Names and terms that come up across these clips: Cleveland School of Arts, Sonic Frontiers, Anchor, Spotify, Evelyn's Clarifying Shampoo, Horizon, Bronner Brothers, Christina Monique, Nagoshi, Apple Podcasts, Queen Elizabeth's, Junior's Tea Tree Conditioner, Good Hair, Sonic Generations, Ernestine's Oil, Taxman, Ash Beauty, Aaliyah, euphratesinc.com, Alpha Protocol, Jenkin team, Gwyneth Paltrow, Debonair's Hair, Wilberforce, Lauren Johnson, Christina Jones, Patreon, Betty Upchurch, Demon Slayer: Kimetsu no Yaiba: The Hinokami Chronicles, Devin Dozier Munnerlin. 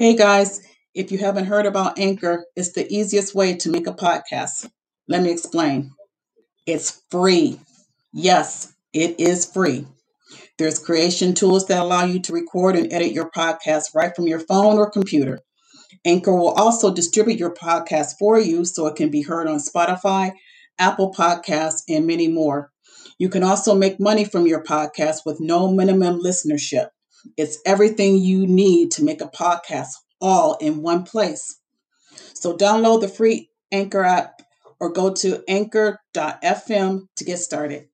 Hey guys, if you haven't heard about Anchor, it's the easiest way to make a podcast. Let me explain. It's free. Yes, it is free. There's creation tools that allow you to record and edit your podcast right from your phone or computer. Anchor will also distribute your podcast for you so it can be heard on Spotify, Apple Podcasts, and many more. You can also make money from your podcast with no minimum listenership. It's everything you need to make a podcast all in one place. So download the free Anchor app or go to anchor.fm to get started.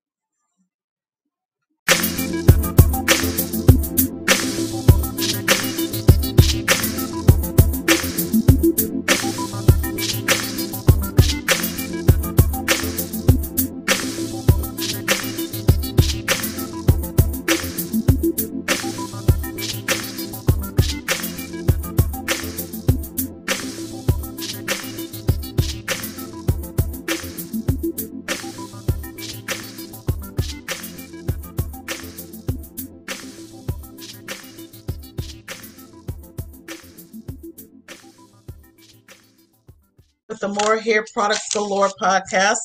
The More Hair Products Galore podcast.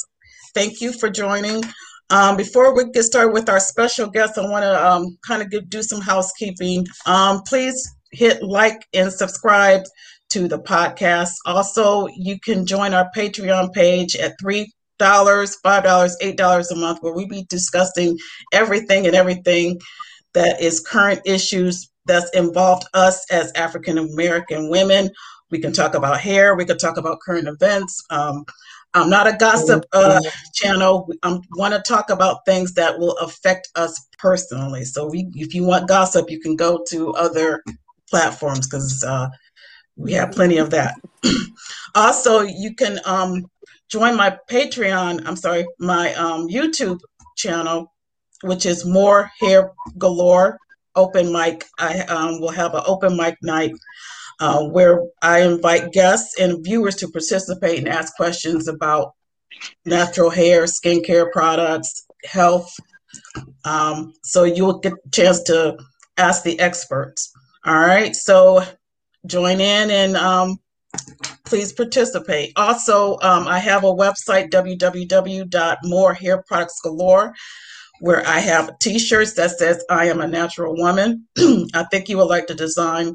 Thank you for joining. Before we get started with our special guest, I want to do some housekeeping. Please hit like and subscribe to the podcast. Also, you can join our Patreon page at $3, $5, $8 a month, where we be discussing everything that is current issues that's involved us as African American women. We can talk about hair. We can talk about current events. I'm not a gossip channel. I want to talk about things that will affect us personally. So if you want gossip, you can go to other platforms because we have plenty of that. Also, you can join my Patreon. my YouTube channel, which is More Hair Galore Open Mic. I will have an open mic night where I invite guests and viewers to participate and ask questions about natural hair, skincare products, health. So you'll get a chance to ask the experts. All right, so join in and please participate. Also, I have a website, www.morehairproductsgalore.com. where I have t-shirts that says, I am a natural woman. I think you would like to design.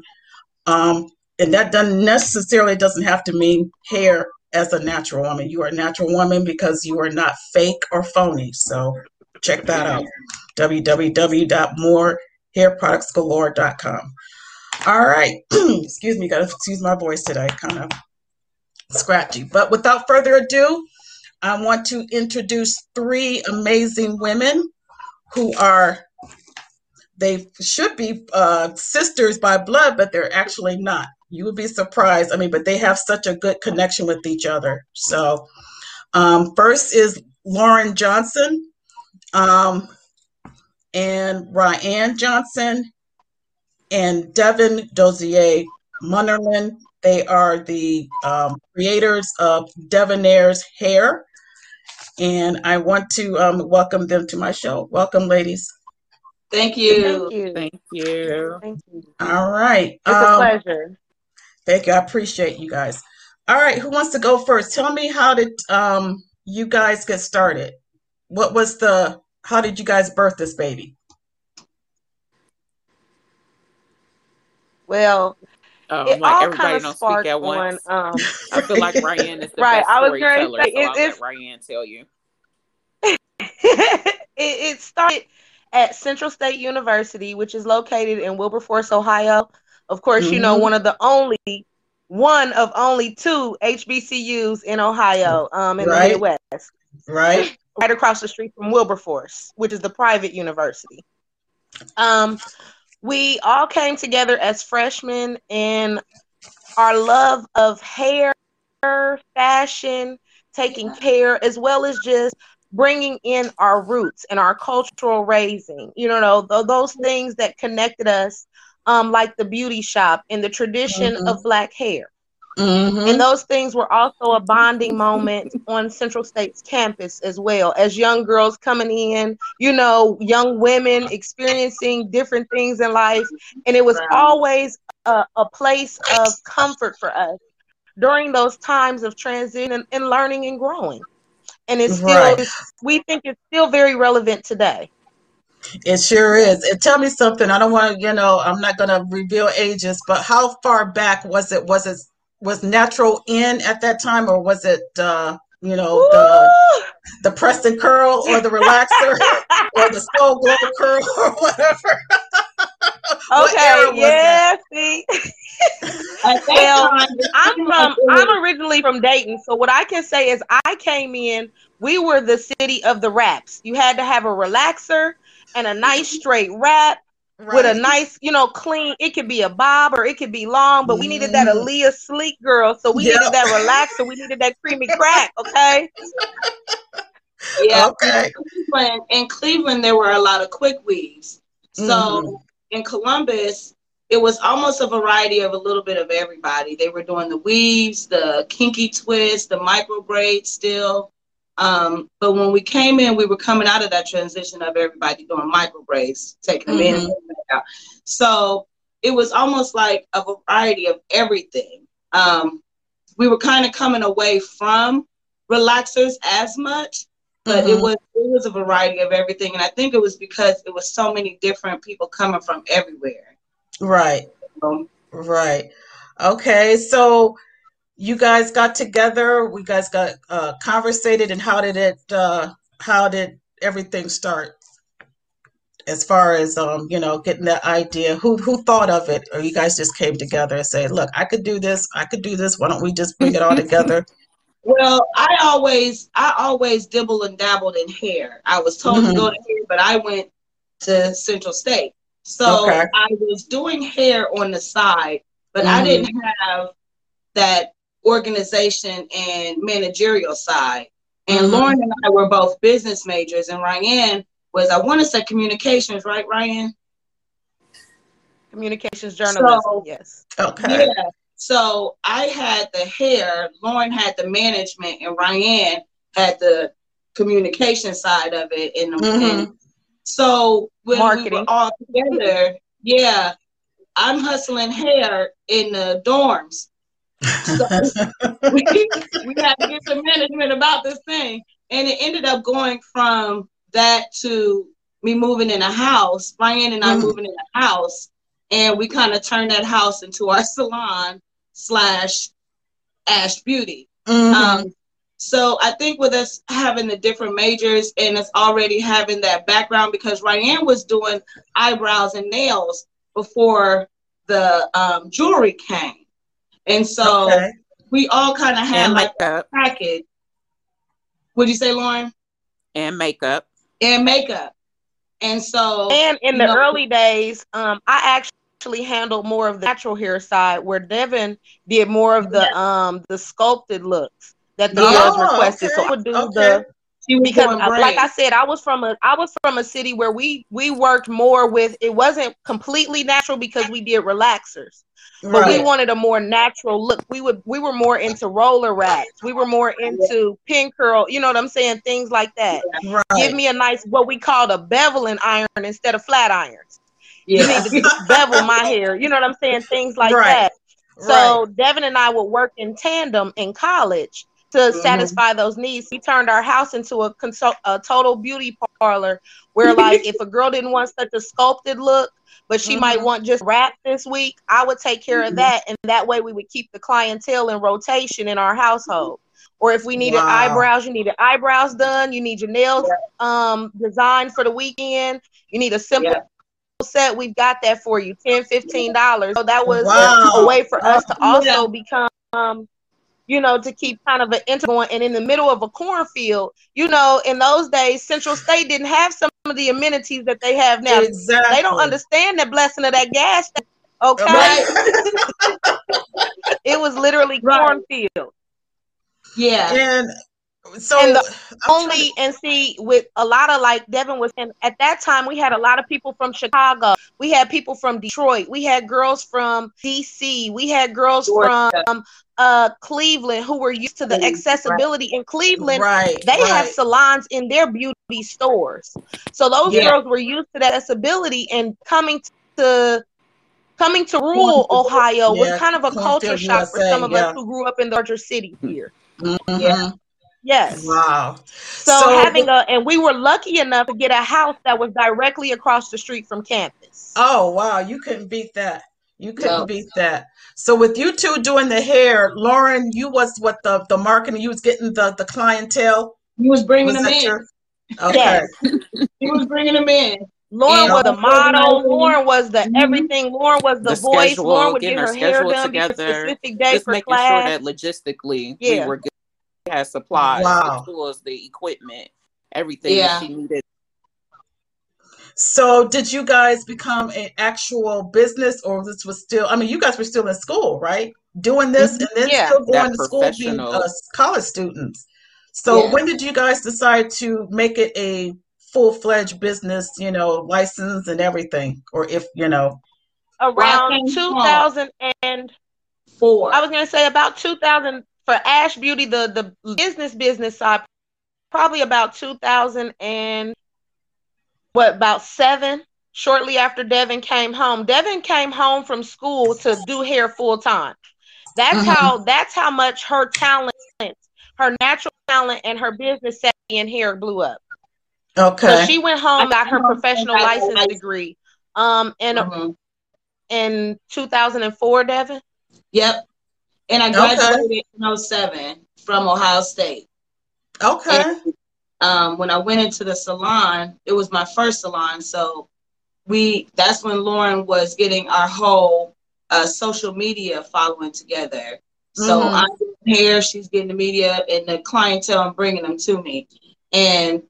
And that doesn't necessarily have to mean hair as a natural woman. You are a natural woman because you are not fake or phony. So check that out, www.morehairproductsgalore.com. All right, excuse me, gotta excuse my voice today, kind of scratchy. But without further ado, I want to introduce three amazing women who are, they should be sisters by blood, but they're actually not. You would be surprised. But they have such a good connection with each other. So first is Lauren Johnson and Ryan Johnson and Devin Dozier Munnerlin. They are the creators of Debonair's Hair. And I want to welcome them to my show. Welcome, ladies. Thank you. Thank you. All right. It's a pleasure. Thank you. I appreciate you guys. All right. Who wants to go first? Tell me, how did you guys get started? How did you guys birth this baby? Well, it like all everybody don't speak at once. I feel like Ryan is the right, best storyteller, so I'll let Ryan tell you. It started at Central State University, which is located in Wilberforce, Ohio. Of course, you know, one of only two HBCUs in Ohio, in the Midwest. Right. Right across the street from Wilberforce, which is the private university. We all came together as freshmen, and our love of hair, fashion, taking care, as well as just bringing in our roots and our cultural raising, you know, those things that connected us, like the beauty shop and the tradition of Black hair. Mm-hmm. And those things were also a bonding moment on Central State's campus as well, as young girls coming in, you know, young women experiencing different things in life. And it was always a place of comfort for us during those times of transition and learning and growing. And it's still, we think it's still very relevant today. It sure is. And tell me something. I don't want to, you know, I'm not going to reveal ages, but how far back was it? Was natural in at that time, or was it, you know, the Preston curl or the relaxer or the Soul Glow curl or whatever? Okay, yeah, see. Well, I'm originally from Dayton, so what I can say is I came in, we were the city of the wraps. You had to have a relaxer and a nice straight wrap with a nice, you know, clean. It could be a bob or it could be long, but we needed that Aaliyah sleek girl, so we needed that relaxer. We needed that creamy crack, okay? Yeah. Okay. In Cleveland, there were a lot of quick weaves. So in Columbus, it was almost a variety of a little bit of everybody. They were doing the weaves, the kinky twists, the micro braids still. But when we came in, we were coming out of that transition of everybody doing micro braids, taking them in and out. So it was almost like a variety of everything. We were kind of coming away from relaxers as much, but it was a variety of everything. And I think it was because it was so many different people coming from everywhere. Right. Right. Okay. So you guys got together, we guys got conversated, and how did everything start as far as, you know, getting that idea? Who thought of it? Or you guys just came together and said, look, I could do this. Why don't we just bring it all together? Well, I always dibble and dabbled in hair. I was told to go to hair, but I went to Central State. So I was doing hair on the side, but I didn't have that organization and managerial side. And Lauren and I were both business majors, and Ryan was, I want to say, communications, right, Ryan? Communications journalism, so, yes. Okay. Yeah. So I had the hair, Lauren had the management, and Ryan had the communication side of it. And so when marketing. We were all together, yeah, I'm hustling hair in the dorms. So we had to get some management about this thing, and it ended up going from that to me moving in a house. Ryan and I moving in a house, and we kind of turned that house into our salon / Ash Beauty. So I think with us having the different majors and us already having that background, because Ryan was doing eyebrows and nails before the jewelry came. And so we all kind of had a package. What'd you say, Lauren? And makeup. And so. And in the early days, I actually handled more of the natural hair side, where Devin did more of the sculpted looks that the girls requested. So I would do because like I said, I was from a city where we worked more with, it wasn't completely natural because we did relaxers. But we wanted a more natural look. We were more into roller wraps. We were more into pin curl, you know what I'm saying? Things like that. Right. Give me a nice, what we called a beveling iron instead of flat irons. Yeah. You need to bevel my hair. You know what I'm saying? Things like that. So Devin and I would work in tandem in college to satisfy those needs. We turned our house into a total beauty parlor where, like, if a girl didn't want such a sculpted look, but she might want just wrap this week, I would take care of that. And that way we would keep the clientele in rotation in our household. Or if we needed eyebrows, you needed eyebrows done. You need your nails designed for the weekend. You need a simple set. We've got that for you, $10, $15. So that was a way for us to also become, you know, to keep kind of an integral. And in the middle of a cornfield, you know, in those days, Central State didn't have some of the amenities that they have now. Exactly. They don't understand the blessing of that gas station, okay? Right. It was literally cornfield. Yeah. And So and only and see with a lot of like Devin was and at that time we had a lot of people from Chicago, we had people from Detroit, we had girls from DC, we had girls from Cleveland who were used to the accessibility in Cleveland. Right, they have salons in their beauty stores, so those girls were used to that accessibility, and coming to rural Ohio was kind of a culture shock for some of us who grew up in the larger city here. Mm-hmm. Yeah. Yes. Wow. So having and we were lucky enough to get a house that was directly across the street from campus. Oh, wow. You couldn't beat that. You couldn't beat that. So with you two doing the hair, Lauren, you was with the marketing, you was getting the clientele. You was bringing them in. Okay. You was bringing them in. Lauren was the model. Lauren was the everything. Lauren was the voice. Schedule, Lauren would get her hair done together. Specific day for making class. Sure that logistically we were good. Has supplies, the tools, the equipment, everything that she needed. So did you guys become an actual business, or this was still, I mean, you guys were still in school, right? Doing this and then still going to school being college students. So when did you guys decide to make it a full-fledged business, you know, license and everything? Or if, you know. Around 2004. I was going to say about 2000. For Ash Beauty, the business side, probably about 2007, shortly after Devin came home. Devin came home from school to do hair full time. That's how much her talent, her natural talent and her business in hair blew up. Okay. So she went home, got her professional license degree in 2004, Devin? Yep. And I graduated in 2007 from Ohio State. Okay. And, when I went into the salon, it was my first salon. So that's when Lauren was getting our whole social media following together. So I'm getting hair, she's getting the media and the clientele and bringing them to me. And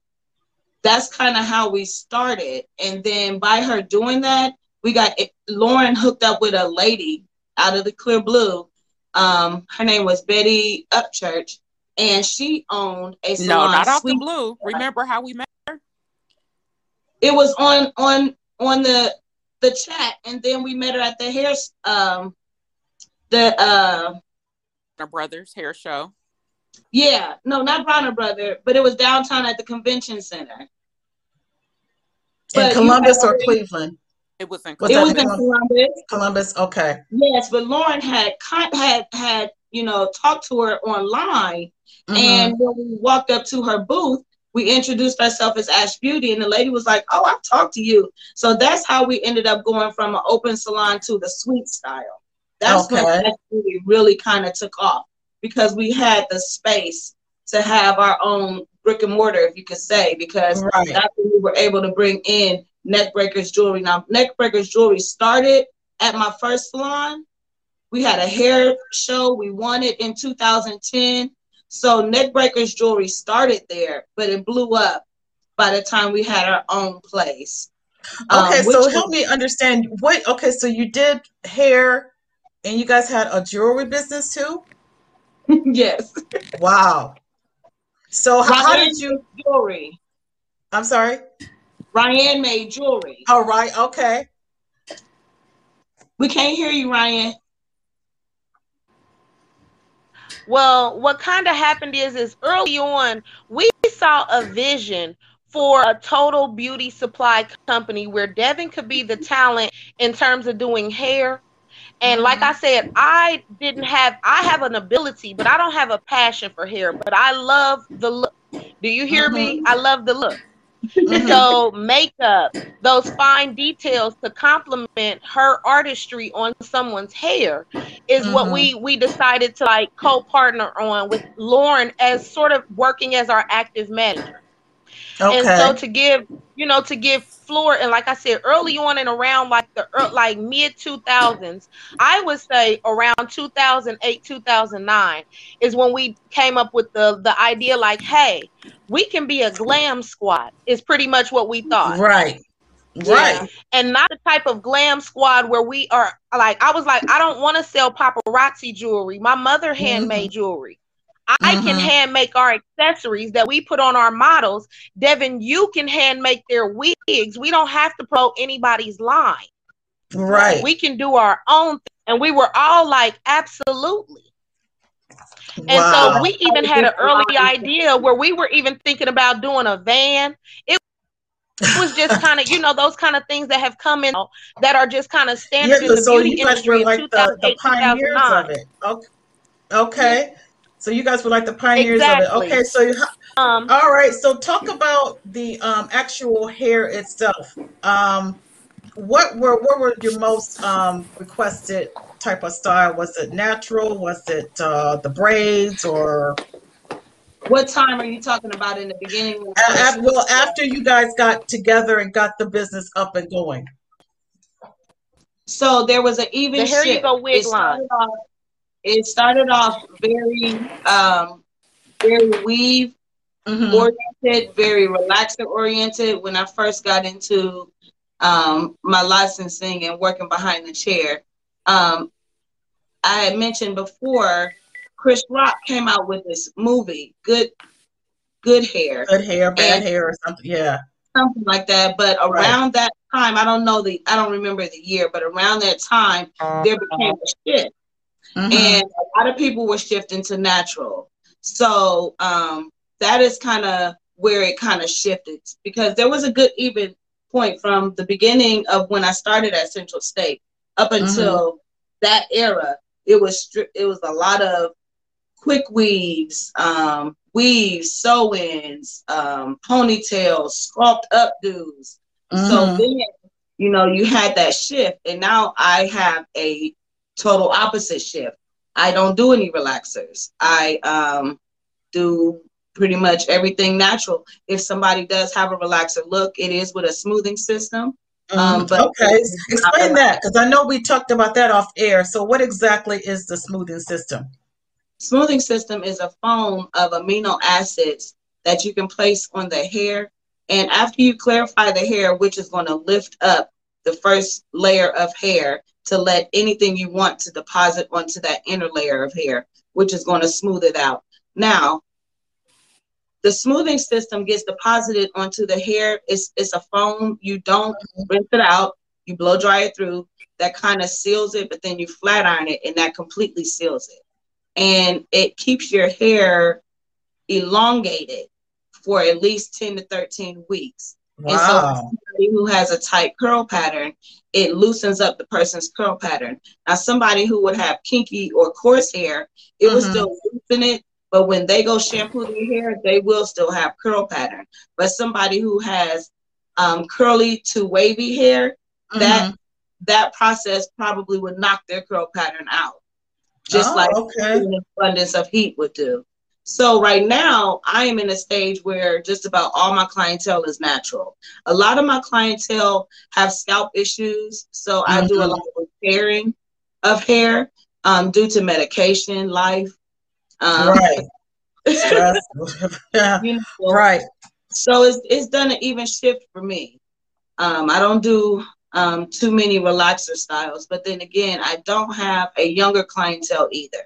that's kind of how we started. And then by her doing that, we got Lauren hooked up with a lady out of the clear blue. Her name was Betty Upchurch, and she owned a salon. No, not out the blue. Remember how we met her? It was on the chat, and then we met her at the hair Bronner Brothers hair show. Yeah, no, not Bronner Brothers, but it was downtown at the convention center. In Columbus or Cleveland? It was in Columbus. Columbus, okay. Yes, but Lauren had you know, talked to her online, and when we walked up to her booth, we introduced ourselves as Ash Beauty, and the lady was like, "Oh, I've talked to you." So that's how we ended up going from an open salon to the suite style. That's when Ash Beauty really kind of took off, because we had the space to have our own brick and mortar, if you could say, because that's when we were able to bring in Neckbreakers jewelry. Now, Neckbreakers jewelry started at my first salon. We had a hair show. We won it in 2010. So Neckbreakers jewelry started there, but it blew up by the time we had our own place. Okay, so help me understand. Okay, so you did hair, and you guys had a jewelry business too? Yes. Wow. So how did you jewelry? I'm sorry. Ryan made jewelry. All right. Okay. We can't hear you, Ryan. Well, what kind of happened is early on, we saw a vision for a total beauty supply company where Devin could be the talent in terms of doing hair. And like I said, I have an ability, but I don't have a passion for hair, but I love the look. Do you hear me? I love the look. So makeup, those fine details to complement her artistry on someone's hair is what we decided to like co-partner on with Lauren as sort of working as our active manager. Okay. And so to give Flor, and like I said, early on and around like the mid 2000s, I would say around 2008, 2009 is when we came up with the idea like, hey, we can be a glam squad is pretty much what we thought. Right. Yeah. Right. And not the type of glam squad where we are like, I was like, I don't want to sell paparazzi jewelry. My mother handmade jewelry. I can hand make our accessories that we put on our models. Devin, you can hand make their wigs. We don't have to promote anybody's line. Right. We can do our own thing. And we were all like, absolutely. Wow. And so we even had an early idea where we were even thinking about doing a van. It was just kind of, you know, those kind of things that have come in that are just kind of standard in the beauty industry. Like the pioneers of it. Okay. Okay. So you guys were like the pioneers of it. Okay. So, all right. So talk about the actual hair itself. What were your most requested type of style? Was it natural? Was it the braids or? What time are you talking about in the beginning? Well, after you guys got together and got the business up and going. So there was an even shift. Here you go wig line. It started off very, very weave oriented, very relaxer oriented. When I first got into my licensing and working behind the chair, I had mentioned before, Chris Rock came out with this movie, Good Hair. Good Hair, Bad Hair, or something, yeah. Something like that. But around that time, I don't remember the year, but around that time, there became a shift. And a lot of people were shifting to natural. So that is kind of where it kind of shifted, because there was a good even point from the beginning of when I started at Central State up until that era. It was a lot of quick weaves, sew-ins, ponytails, scrubbed up dudes. So then, you know, you had that shift, and now I have a total opposite shift. I don't do any relaxers. I do pretty much everything natural. If somebody does have a relaxer look, it is with a smoothing system. Okay, explain that, because I know we talked about that off air. So what exactly is the smoothing system? Smoothing system is a foam of amino acids that you can place on the hair. And after you clarify the hair, which is going to lift up the first layer of hair to let anything you want to deposit onto that inner layer of hair, which is going to smooth it out. Now, the smoothing system gets deposited onto the hair. It's a foam. You don't rinse it out. You blow dry it through. That kind of seals it, but then you flat iron it, and that completely seals it. And it keeps your hair elongated for at least 10 to 13 weeks. Wow. And so somebody who has a tight curl pattern, it loosens up the person's curl pattern. Now, somebody who would have kinky or coarse hair, it would still loosen it, but when they go shampoo their hair, they will still have curl pattern. But somebody who has curly to wavy hair, that process probably would knock their curl pattern out, just an abundance of heat would do. So right now, I am in a stage where just about all my clientele is natural. A lot of my clientele have scalp issues, so I do a lot of repairing of hair due to medication, life. You know, right. So it's done an even shift for me. I don't do too many relaxer styles, but then again, I don't have a younger clientele either.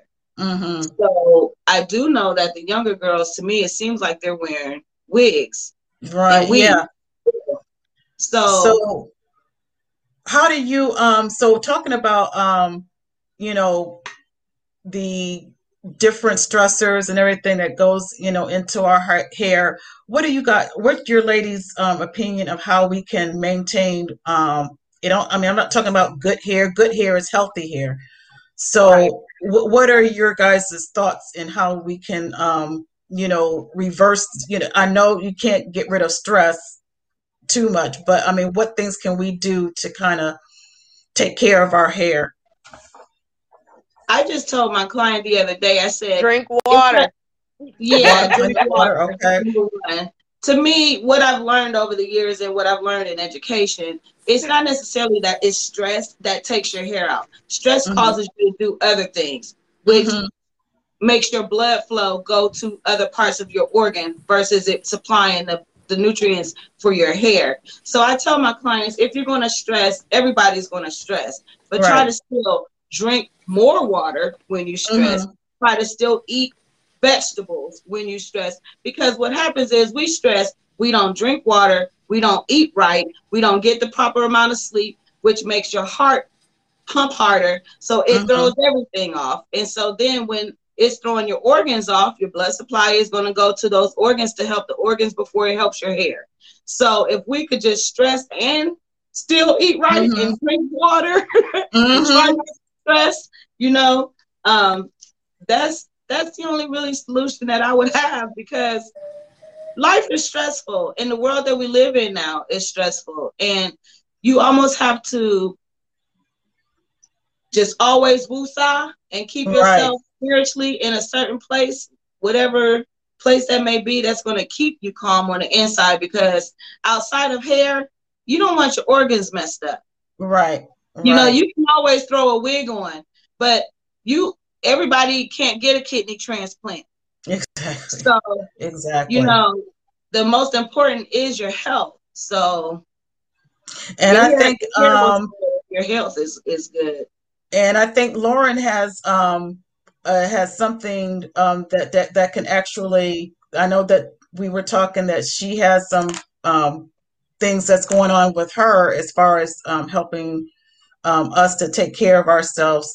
So I do know that the younger girls, to me, it seems like they're wearing wigs. Right. Yeah. So how do you, so talking about, you know, the different stressors and everything that goes, you know, into our hair, what's your ladies' opinion of how we can maintain, I'm not talking about good hair. Good hair is healthy hair. So what are your guys' thoughts in how we can, you know, reverse, you know, I know you can't get rid of stress too much, but I mean, what things can we do to kind of take care of our hair? I just told my client the other day, I said, drink water. Drink water. Okay. To me, what I've learned over the years and what I've learned in education, it's not necessarily that it's stress that takes your hair out. Stress causes you to do other things, which makes your blood flow go to other parts of your organ versus it supplying the nutrients for your hair. So I tell my clients, if you're going to stress, everybody's going to stress, but try to still drink more water when you stress. Try to still eat vegetables when you stress, because what happens is we stress, we don't drink water, we don't eat right, we don't get the proper amount of sleep, which makes your heart pump harder. So it throws everything off. And so then when it's throwing your organs off, your blood supply is going to go to those organs to help the organs before it helps your hair. So if we could just stress and still eat right and drink water and try not to stress, you know, that's the only really solution that I would have, because life is stressful and the world that we live in now is stressful, and you almost have to just always woosah and keep yourself spiritually in a certain place, whatever place that may be, that's going to keep you calm on the inside, because outside of hair, you don't want your organs messed up. You know, you can always throw a wig on, but everybody can't get a kidney transplant. So, you know, the most important is your health. So, and I think your health is good. And I think Lauren has something that can actually, I know that we were talking that she has some things that's going on with her as far as helping us to take care of ourselves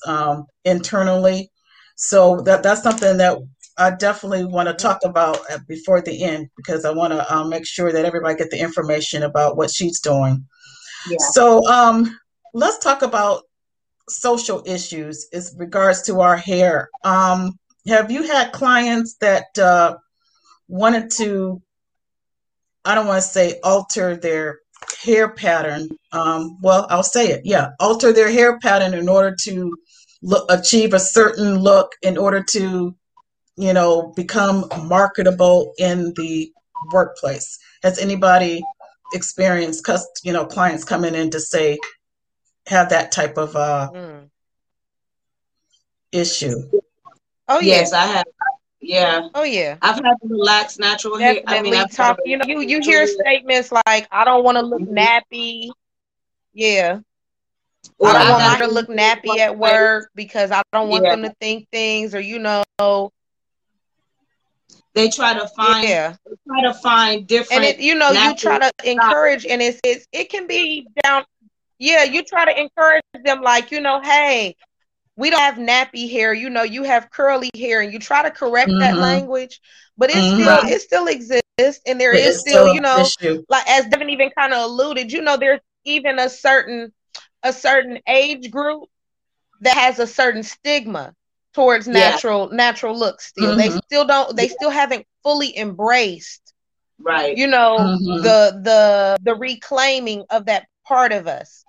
internally. So that's something that I definitely want to talk about before the end, because I want to make sure that everybody get the information about what she's doing. Yeah. So let's talk about social issues as regards to our hair. Have you had clients that wanted to, I don't want to say alter their hair pattern. Well, I'll say it. Yeah. Alter their hair pattern in order to achieve a certain look, in order to, you know, become marketable in the workplace. Has anybody experienced, you know, clients coming in to say, have that type of issue? Oh, yes, I have. Yeah. Oh, yeah. I've had to relax natural hair. I mean, you know, you hear statements like, I don't want to look nappy. Yeah. Or I don't want her to look nappy at work because I don't want them to think things, or, you know. They try to find, different. And it, you know, you try to encourage, and it can be down. Yeah. You try to encourage them like, you know, hey, we don't have nappy hair, you know, you have curly hair, and you try to correct that language, but it's still, it still exists. And there is still, you know, like as Devin even kind of alluded, you know, there's even a certain age group that has a certain stigma towards natural looks still. They still don't, they still haven't fully embraced, you know, the reclaiming of that part of us.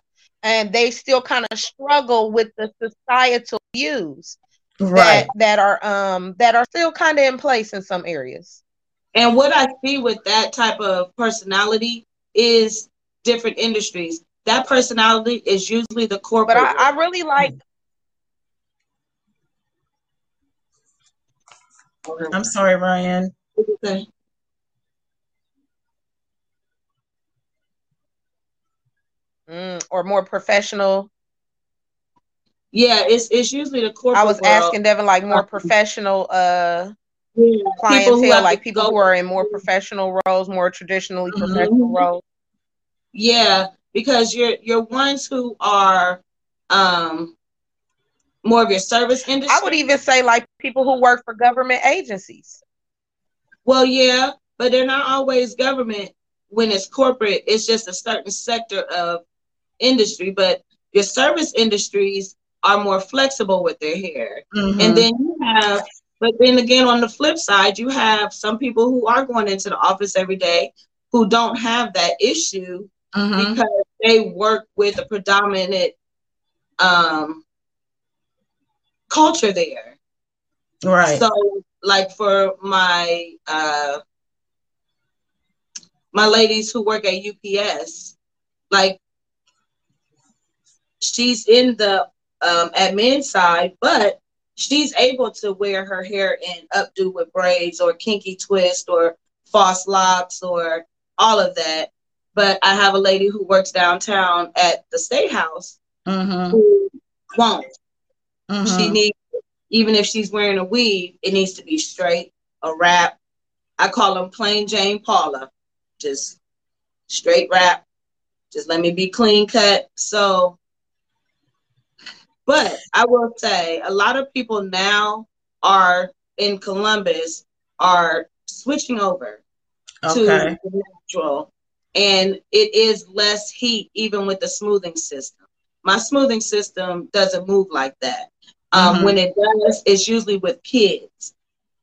And they still kind of struggle with the societal views that are still kind of in place in some areas. And what I see with that type of personality is different industries. That personality is usually the corporate. But I really like. I'm sorry, Ryan. Or more professional. Yeah, it's usually the corporate. I was asking Devin like more professional clientele, people like people who are in more professional roles, more traditionally professional roles. Yeah, because you're ones who are more of your service industry. I would even say like people who work for government agencies. Well, yeah, but they're not always government. When it's corporate, it's just a certain sector of industry, but your service industries are more flexible with their hair. And then you have, but then again, on the flip side, you have some people who are going into the office every day who don't have that issue because they work with a predominant culture there. Right. So like for my, my ladies who work at UPS, like she's in the admin side, but she's able to wear her hair in updo with braids or kinky twist or false locks or all of that. But I have a lady who works downtown at the State House who won't. She needs even if she's wearing a weave, it needs to be straight, a wrap. I call them plain Jane Paula, just straight wrap. Just let me be clean cut. So, but I will say a lot of people now are in Columbus are switching over to the natural, and it is less heat even with the smoothing system. My smoothing system doesn't move like that. When it does, it's usually with kids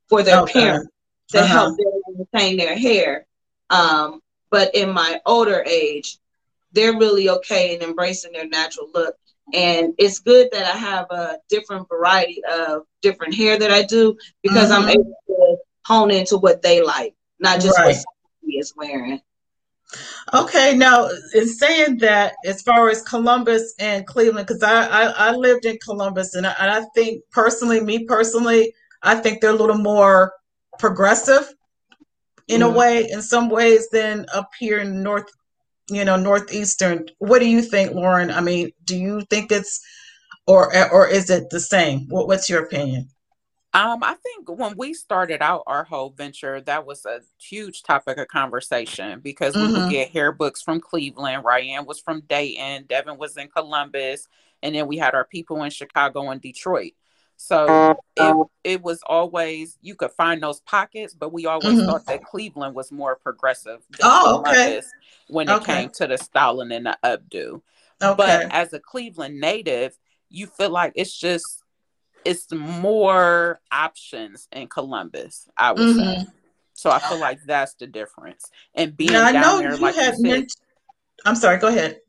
for their parents to help them maintain their hair. But in my older age, they're really okay in embracing their natural look. And it's good that I have a different variety of different hair that I do, because I'm able to hone into what they like, not just what somebody is wearing. Okay, now in saying that, as far as Columbus and Cleveland, because I lived in Columbus, and I think personally, I think they're a little more progressive in a way, in some ways, than up here in Northeastern. What do you think, Lauren? I mean, do you think it's or is it the same? What's your opinion? I think when we started out our whole venture, that was a huge topic of conversation, because we would get hair books from Cleveland. Ryan was from Dayton. Devin was in Columbus. And then we had our people in Chicago and Detroit. So it was always, you could find those pockets, but we always thought that Cleveland was more progressive than Columbus when it came to the styling and the updo. But as a Cleveland native, you feel like it's more options in Columbus, I would say. So I feel like that's the difference. And being down there, like you said, I'm sorry, go ahead.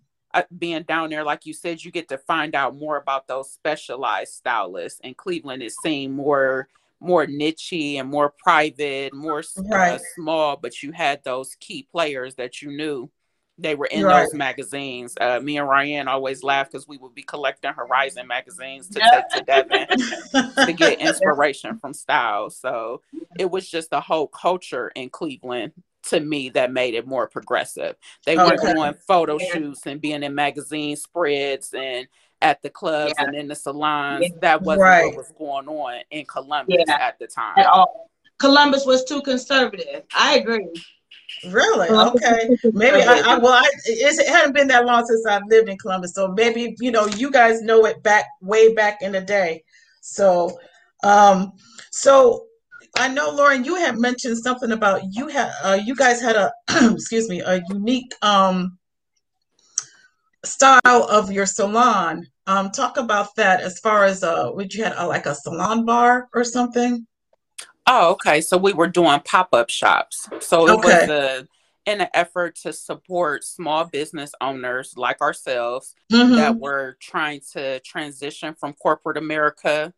Being down there, like you said, you get to find out more about those specialized stylists. And Cleveland is seen more nichey and more private, more small. But you had those key players that you knew. They were in those magazines. Me and Ryan always laughed because we would be collecting Horizon magazines to take to Devin to get inspiration from style. So it was just the whole culture in Cleveland, to me, that made it more progressive. They were doing photo shoots and being in magazine spreads and at the clubs and in the salons. That wasn't what was going on in Columbus at the time. At all. Columbus was too conservative. I agree. Really? Okay. Maybe it hadn't been that long since I've lived in Columbus, so maybe you guys know it way back in the day. So, so I know, Lauren, you had mentioned something about you guys had a unique style of your salon. Talk about that as far as would you had like a salon bar or something? Oh, okay. So we were doing pop-up shops. So it was in an effort to support small business owners like ourselves that were trying to transition from corporate America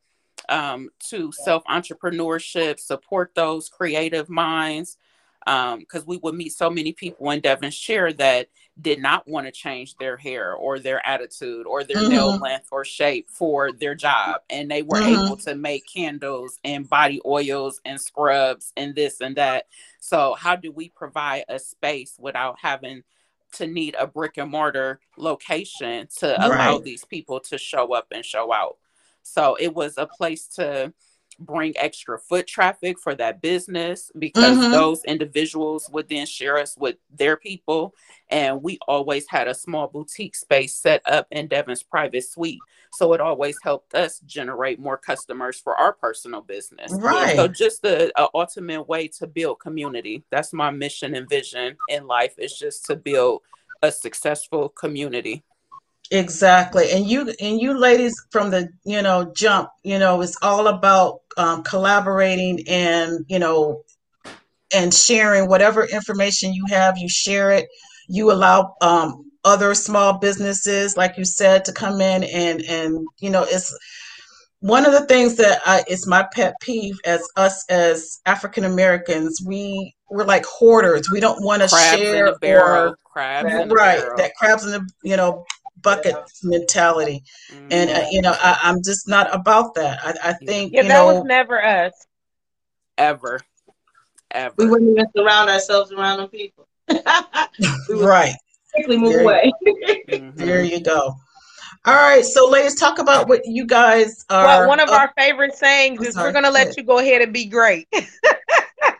to self-entrepreneurship, support those creative minds. Because we would meet so many people in Devonshire that did not want to change their hair or their attitude or their nail length or shape for their job. And they were able to make candles and body oils and scrubs and this and that. So how do we provide a space without having to need a brick and mortar location to allow these people to show up and show out? So it was a place to bring extra foot traffic for that business, because those individuals would then share us with their people. And we always had a small boutique space set up in Devin's private suite. So it always helped us generate more customers for our personal business. Right. So just the ultimate way to build community. That's my mission and vision in life, is just to build a successful community. Exactly. And you ladies from the, jump, it's all about collaborating and, and sharing whatever information you have, you share it. You allow other small businesses, like you said, to come in and it's one of the things that it's my pet peeve as us as African Americans. We're like hoarders. We don't want to share crabs in the, bucket mentality. And I'm just not about that. I think that was never us ever. We wouldn't even surround ourselves around them people. We would quickly move away. There you go. All right, so ladies, talk about what you guys are. Well, one of our favorite sayings is we're going to let you go ahead and be great.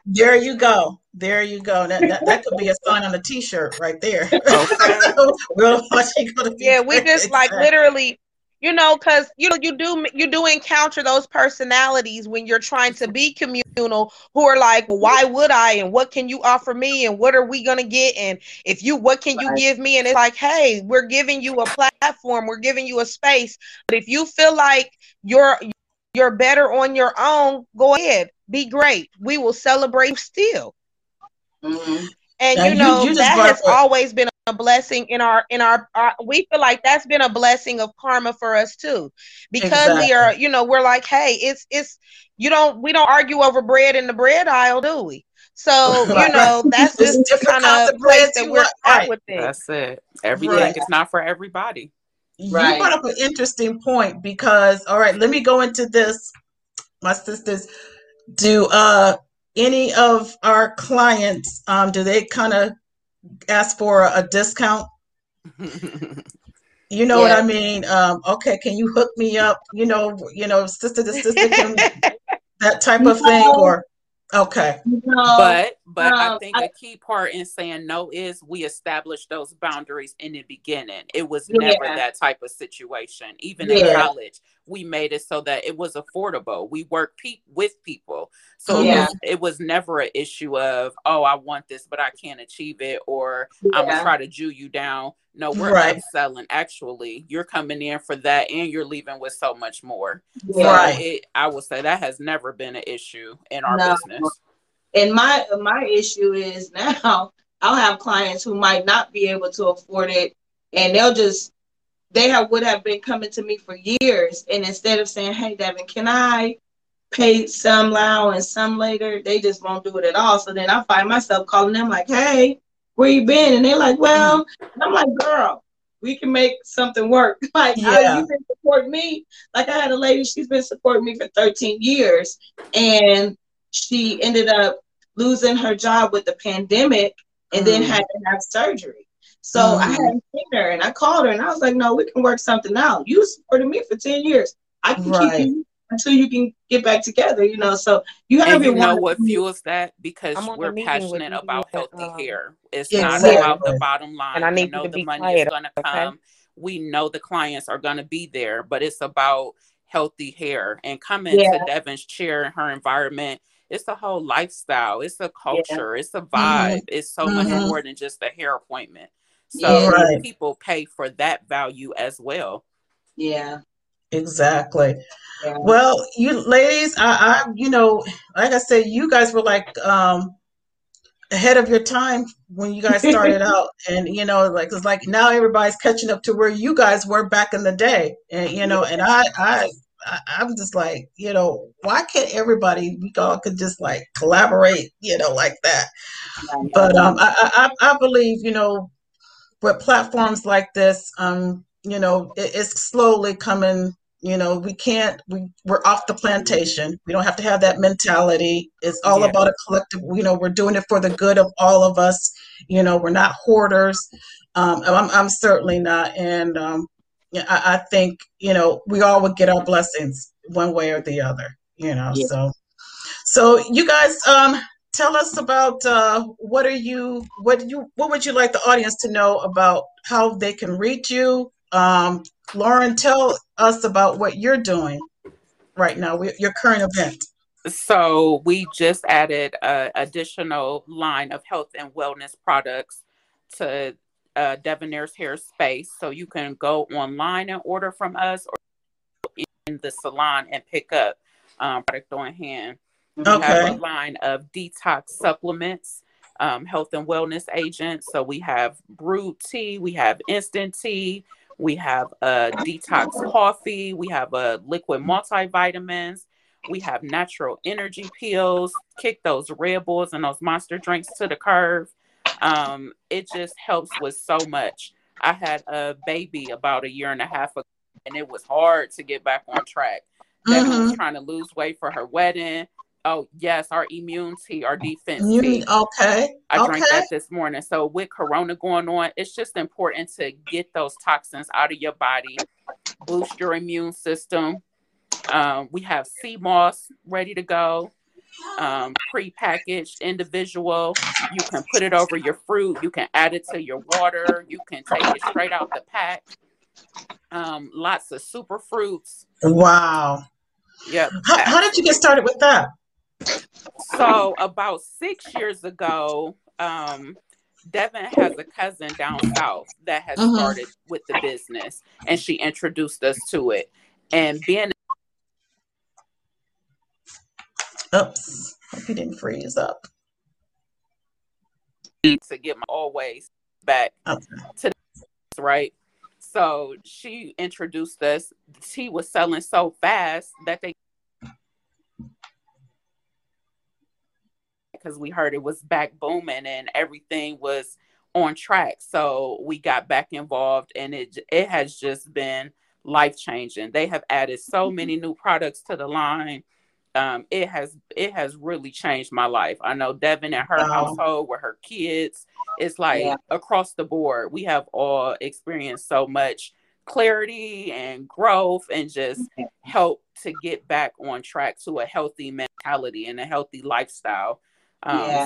There you go. There you go. That could be a sign on a t-shirt right there. Okay. We just like literally, you know, because you do encounter those personalities when you're trying to be communal who are like, well, why would I, and what can you offer me, and what are we gonna get, and if you, what can you give me? And it's like, hey, we're giving you a platform, we're giving you a space, but if you feel like you're better on your own, go ahead, be great. We will celebrate you still. Mm-hmm. And now, you that has always been a blessing in our we feel like that's been a blessing of karma for us too, because we are, we're like, hey, we don't argue over bread in the bread aisle, do we? So that's just the kind of place that we're at with it. That's it. Everything is not for everybody. Right. You brought up an interesting point, because all right, let me go into this. My sisters, do any of our clients do they kind of ask for a discount? What I mean? Okay, can you hook me up? Sister to sister, that type of thing, or okay. No, but I think a key part in saying no is we established those boundaries in the beginning. It was never that type of situation. Even in college, we made it so that it was affordable. We worked with people. So it was never an issue of, oh, I want this, but I can't achieve it, or I'm going to try to Jew you down. No, we're upselling. Actually, you're coming in for that and you're leaving with so much more. Yeah. So I would say that has never been an issue in our business. And my issue is now I'll have clients who might not be able to afford it, and they'll just, would have been coming to me for years, and instead of saying, hey, Devin, can I pay some now and some later, they just won't do it at all. So then I find myself calling them like, hey, where you been? And they're like, well, and I'm like, girl, we can make something work. Like, you've been supporting me. Like, I had a lady, she's been supporting me for 13 years, and she ended up losing her job with the pandemic and then had to have surgery. So I hadn't seen her, and I called her, and I was like, no, we can work something out. You supported me for 10 years. I can keep you until you can get back together, So you have your know what fuels that, because we're passionate about healthy hair. It's not about the bottom line. And I need to be quiet. Money is going to come. We know the clients are going to be there, but it's about healthy hair. And coming to Devin's chair and her environment, it's a whole lifestyle. It's a culture. It's a vibe. Mm-hmm. It's so much more than just a hair appointment. So people pay for that value as well. Yeah, exactly. Yeah. Well, you ladies, I like I said, you guys were like ahead of your time when you guys started out, and it's like now everybody's catching up to where you guys were back in the day, and and I'm just like, why can't everybody, we all could just like collaborate, like that. But I believe, with platforms like this, it's slowly coming, we can't, we're off the plantation. We don't have to have that mentality. It's all about a collective, we're doing it for the good of all of us. We're not hoarders. I'm certainly not. And I think, we all would get our blessings one way or the other, So you guys, tell us about what would you like the audience to know about how they can reach you? Lauren, tell us about what you're doing right now, your current event. So we just added an additional line of health and wellness products to Debonair's Hair space. So you can go online and order from us, or in the salon and pick up product on hand. We have a line of detox supplements, health and wellness agents. So we have brewed tea, we have instant tea, we have a detox coffee, we have a liquid multivitamins, we have natural energy pills. Kick those Red Bulls and those monster drinks to the curb. It just helps with so much. I had a baby about 1.5 years ago, and it was hard to get back on track. Debbie was trying to lose weight for her wedding. Oh, yes, our immune tea, our defense tea. Okay. I drank that this morning. So with Corona going on, it's just important to get those toxins out of your body, boost your immune system. We have sea moss ready to go, pre-packaged, individual. You can put it over your fruit. You can add it to your water. You can take it straight out the pack. Lots of super fruits. Wow. Yep. How did you get started with that? So about 6 years ago, Devin has a cousin down south that has started with the business, and she introduced us to it. And being hope you didn't freeze up. To get my always back to this, right? So she introduced us. The tea was selling so fast that because we heard it was back booming and everything was on track. So we got back involved, and it has just been life-changing. They have added so many new products to the line. It has really changed my life. I know Devin and her household with her kids. It's like across the board, we have all experienced so much clarity and growth and just help to get back on track to a healthy mentality and a healthy lifestyle.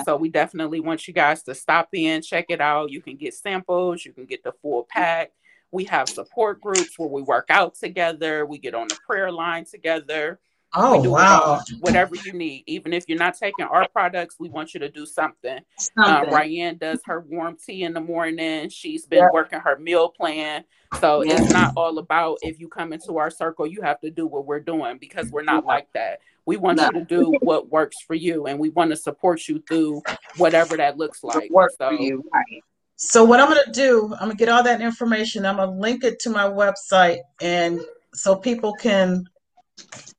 So we definitely want you guys to stop in, check it out. You can get samples, you can get the full pack. We have support groups where we work out together. We get on the prayer line together. Oh, wow. Whatever you need. Even if you're not taking our products, we want you to do something. Ryan does her warm tea in the morning. She's been working her meal plan. So it's not all about if you come into our circle, you have to do what we're doing, because we're not like that. We want you to do what works for you, and we want to support you through whatever that looks like. For you. Right. So what I'm going to do, I'm going to get all that information. I'm going to link it to my website, and so people can...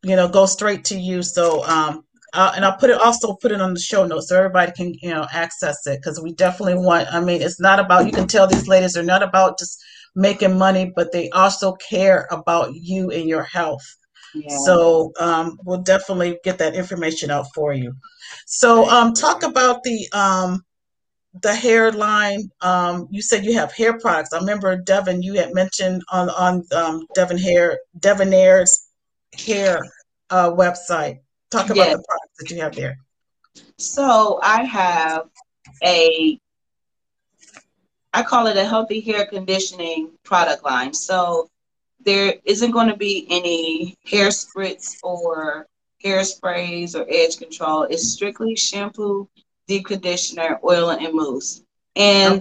go straight to you. So, and I'll put it on the show notes so everybody can, access it. Cause we definitely want, it's not about, you can tell these ladies are not about just making money, but they also care about you and your health. Yeah. So, we'll definitely get that information out for you. So, talk about the hair line. You said you have hair products. I remember Devin, you had mentioned on Debonair's Hair website. Talk about the products that you have there. So I have I call it a healthy hair conditioning product line. So there isn't going to be any hair spritz or hairsprays or edge control. It's strictly shampoo, deep conditioner, oil, and mousse. And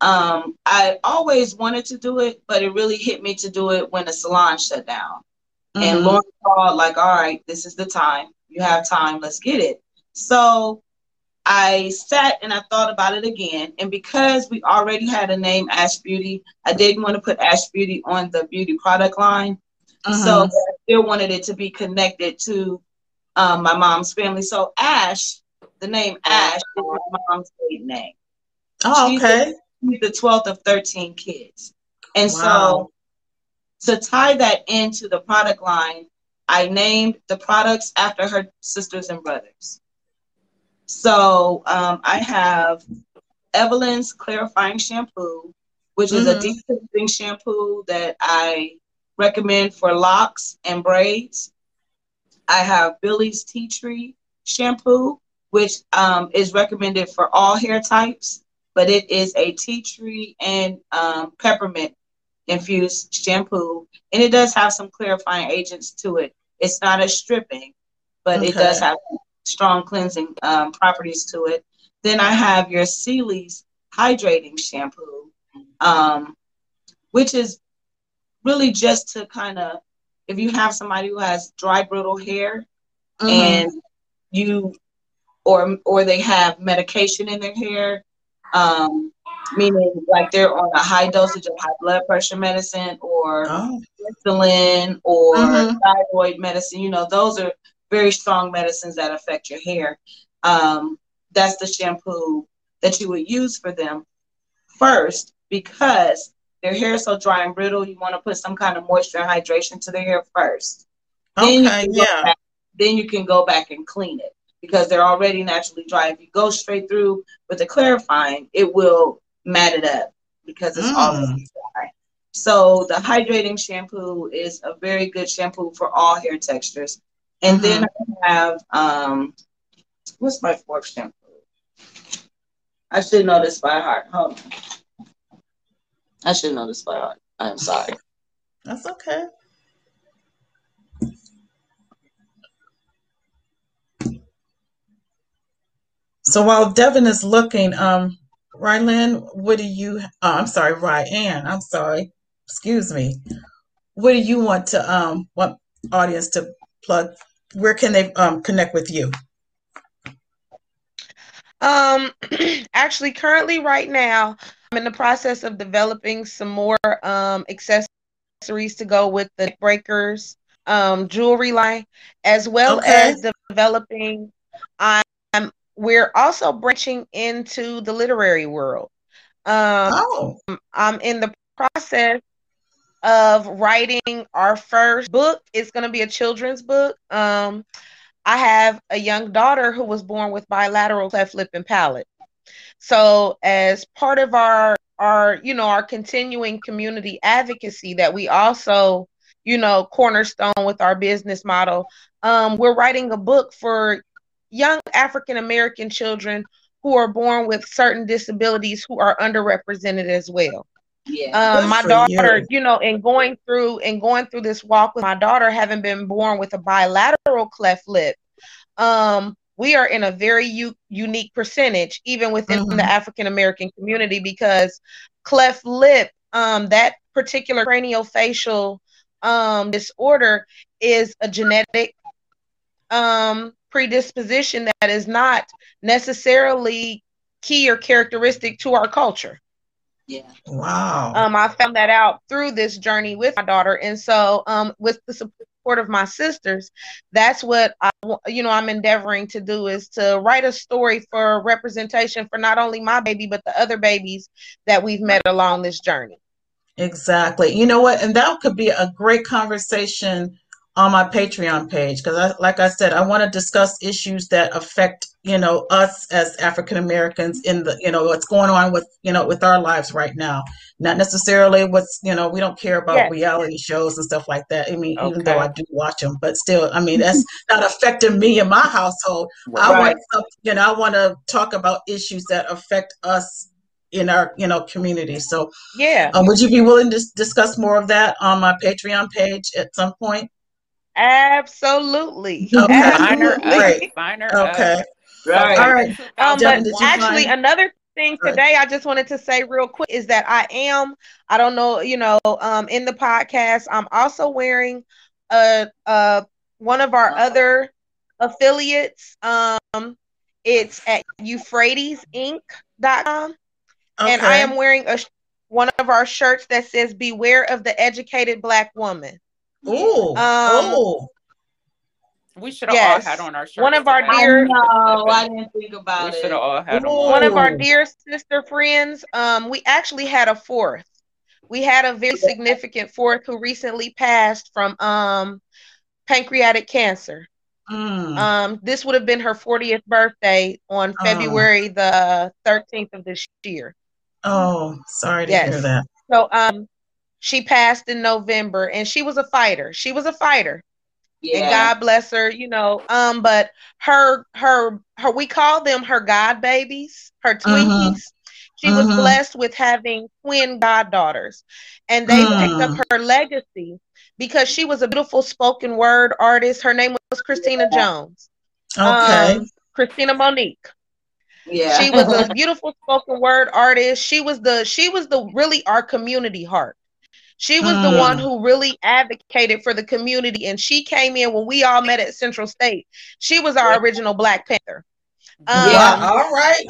I always wanted to do it, but it really hit me to do it when the salon shut down. And Lauren called like, all right, this is the time. You have time. Let's get it. So I sat and I thought about it again. And because we already had a name, Ash Beauty, I didn't want to put Ash Beauty on the beauty product line. So I still wanted it to be connected to my mom's family. So Ash, the name Ash, is my mom's maiden name. Oh, okay. She's the 12th of 13 kids. And so... to tie that into the product line, I named the products after her sisters and brothers. So I have Evelyn's Clarifying Shampoo, which is a deep cleansing shampoo that I recommend for locks and braids. I have Billy's Tea Tree Shampoo, which is recommended for all hair types, but it is a tea tree and peppermint infused shampoo, and it does have some clarifying agents to it. It's not a stripping, but it does have strong cleansing properties to it. Then I have your Sealy's hydrating shampoo, which is really just to kind of, if you have somebody who has dry brittle hair and you or they have medication in their hair, meaning like they're on a high dosage of high blood pressure medicine or insulin or thyroid medicine. Those are very strong medicines that affect your hair. That's the shampoo that you would use for them first, because their hair is so dry and brittle, you want to put some kind of moisture and hydration to their hair first. Then then you can go back and clean it because they're already naturally dry. If you go straight through with the clarifying, it will mat it up because it's already dry. So the hydrating shampoo is a very good shampoo for all hair textures. And then I have, what's my fourth shampoo? I should know this by heart. Hold on. I should know this by heart. I'm sorry. That's okay. So while Devin is looking, Ryan, I'm sorry. Excuse me. What do you want to want audience to plug? Where can they connect with you? Actually, currently right now, I'm in the process of developing some more accessories to go with the Neckbreakers jewelry line, as well as developing. We're also branching into the literary world. I'm in the process of writing our first book. It's going to be a children's book. I have a young daughter who was born with bilateral cleft lip and palate. So as part of our continuing community advocacy that we also, cornerstone with our business model, we're writing a book for young African-American children who are born with certain disabilities who are underrepresented as well. Yeah. My daughter, in going through this walk with my daughter, having been born with a bilateral cleft lip, we are in a very unique percentage, even within the African-American community, because cleft lip, that particular craniofacial disorder is a genetic predisposition that is not necessarily key or characteristic to our culture. Yeah. Wow. I found that out through this journey with my daughter. And so with the support of my sisters, that's what I'm endeavoring to do, is to write a story for representation for not only my baby, but the other babies that we've met along this journey. Exactly. You know what? And that could be a great conversation on my Patreon page, because I want to discuss issues that affect us as African Americans in the what's going on with with our lives right now. Not necessarily what's we don't care about reality shows and stuff like that. I mean, even though I do watch them, but still, I mean, that's not affecting me and my household. Right. I want to talk about issues that affect us in our community. So would you be willing to discuss more of that on my Patreon page at some point? Absolutely. Okay. Finer. Okay. Right. All right. Another thing today I just wanted to say real quick is that in the podcast, I'm also wearing one of our other affiliates. It's at euphratesinc.com. Okay. And I am wearing one of our shirts that says "Beware of the Educated Black Woman." Ooh, we should have all had on our shirts. One of our dear, I didn't think about it. We should have all had on. One of our dear sister friends. We actually had a fourth. We had a very significant fourth who recently passed from pancreatic cancer. This would have been her 40th birthday on February the 13th of this year. Oh, sorry to hear that. So, she passed in November, and she was a fighter. Yeah. And God bless her, but her, we call them her God babies, her twinkies. She was blessed with having twin goddaughters, and they picked up her legacy because she was a beautiful spoken word artist. Her name was Christina Jones. Okay. Christina Monique. Yeah. She was a beautiful spoken word artist. She was really our community heart. She was the one who really advocated for the community, and she came in when we all met at Central State. She was our original Black Panther. All right.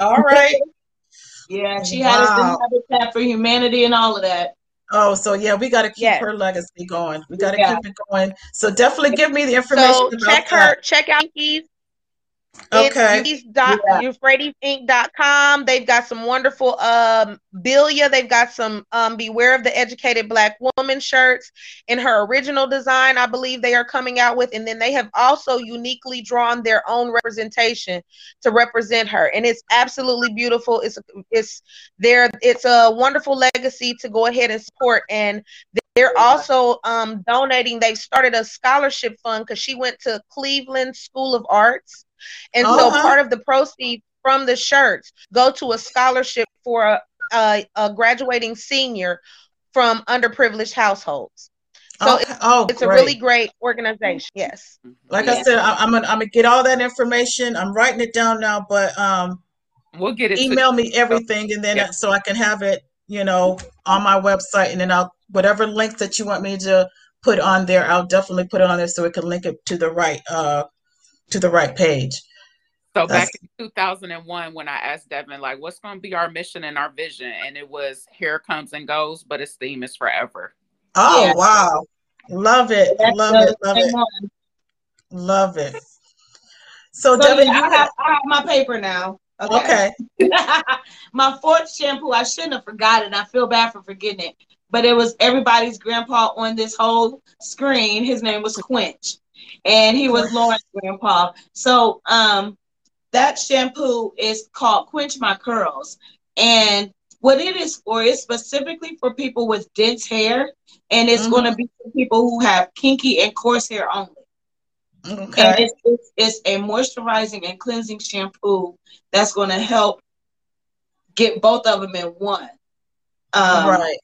Yeah, she had us in Habitat for Humanity and all of that. Oh, so we got to keep her legacy going. We got to keep it going. So definitely give me the information. So check out. Okay. euphratesinc.com. They've got some wonderful Bilia. They've got some Beware of the Educated Black Woman shirts in her original design, I believe they are coming out with. And then they have also uniquely drawn their own representation to represent her. And it's absolutely beautiful. It's a wonderful legacy to go ahead and support. And they're also donating. They've started a scholarship fund because she went to Cleveland School of Arts. And so part of the proceeds from the shirts go to a scholarship for a graduating senior from underprivileged households. So it's a really great organization. Yes. I said, I'm gonna get all that information. I'm writing it down now, but we'll get it. Email me everything, and then so I can have it, on my website, and then I'll, whatever links that you want me to put on there, I'll definitely put it on there so it can link it to the right page. So back in 2001, when I asked Devin, like, what's going to be our mission and our vision? And it was hair comes and goes, but its theme is forever. Oh, yeah. Wow. Love it. Love it. So Devin, I have my paper now. Okay. My fourth shampoo, I shouldn't have forgotten. I feel bad for forgetting it. But it was everybody's grandpa on this whole screen. His name was Quench, and he was Lauren's grandpa. So that shampoo is called Quench My Curls. And what it is for is specifically for people with dense hair, and it's going to be for people who have kinky and coarse hair only. Okay. And it's a moisturizing and cleansing shampoo that's going to help get both of them in one. Right.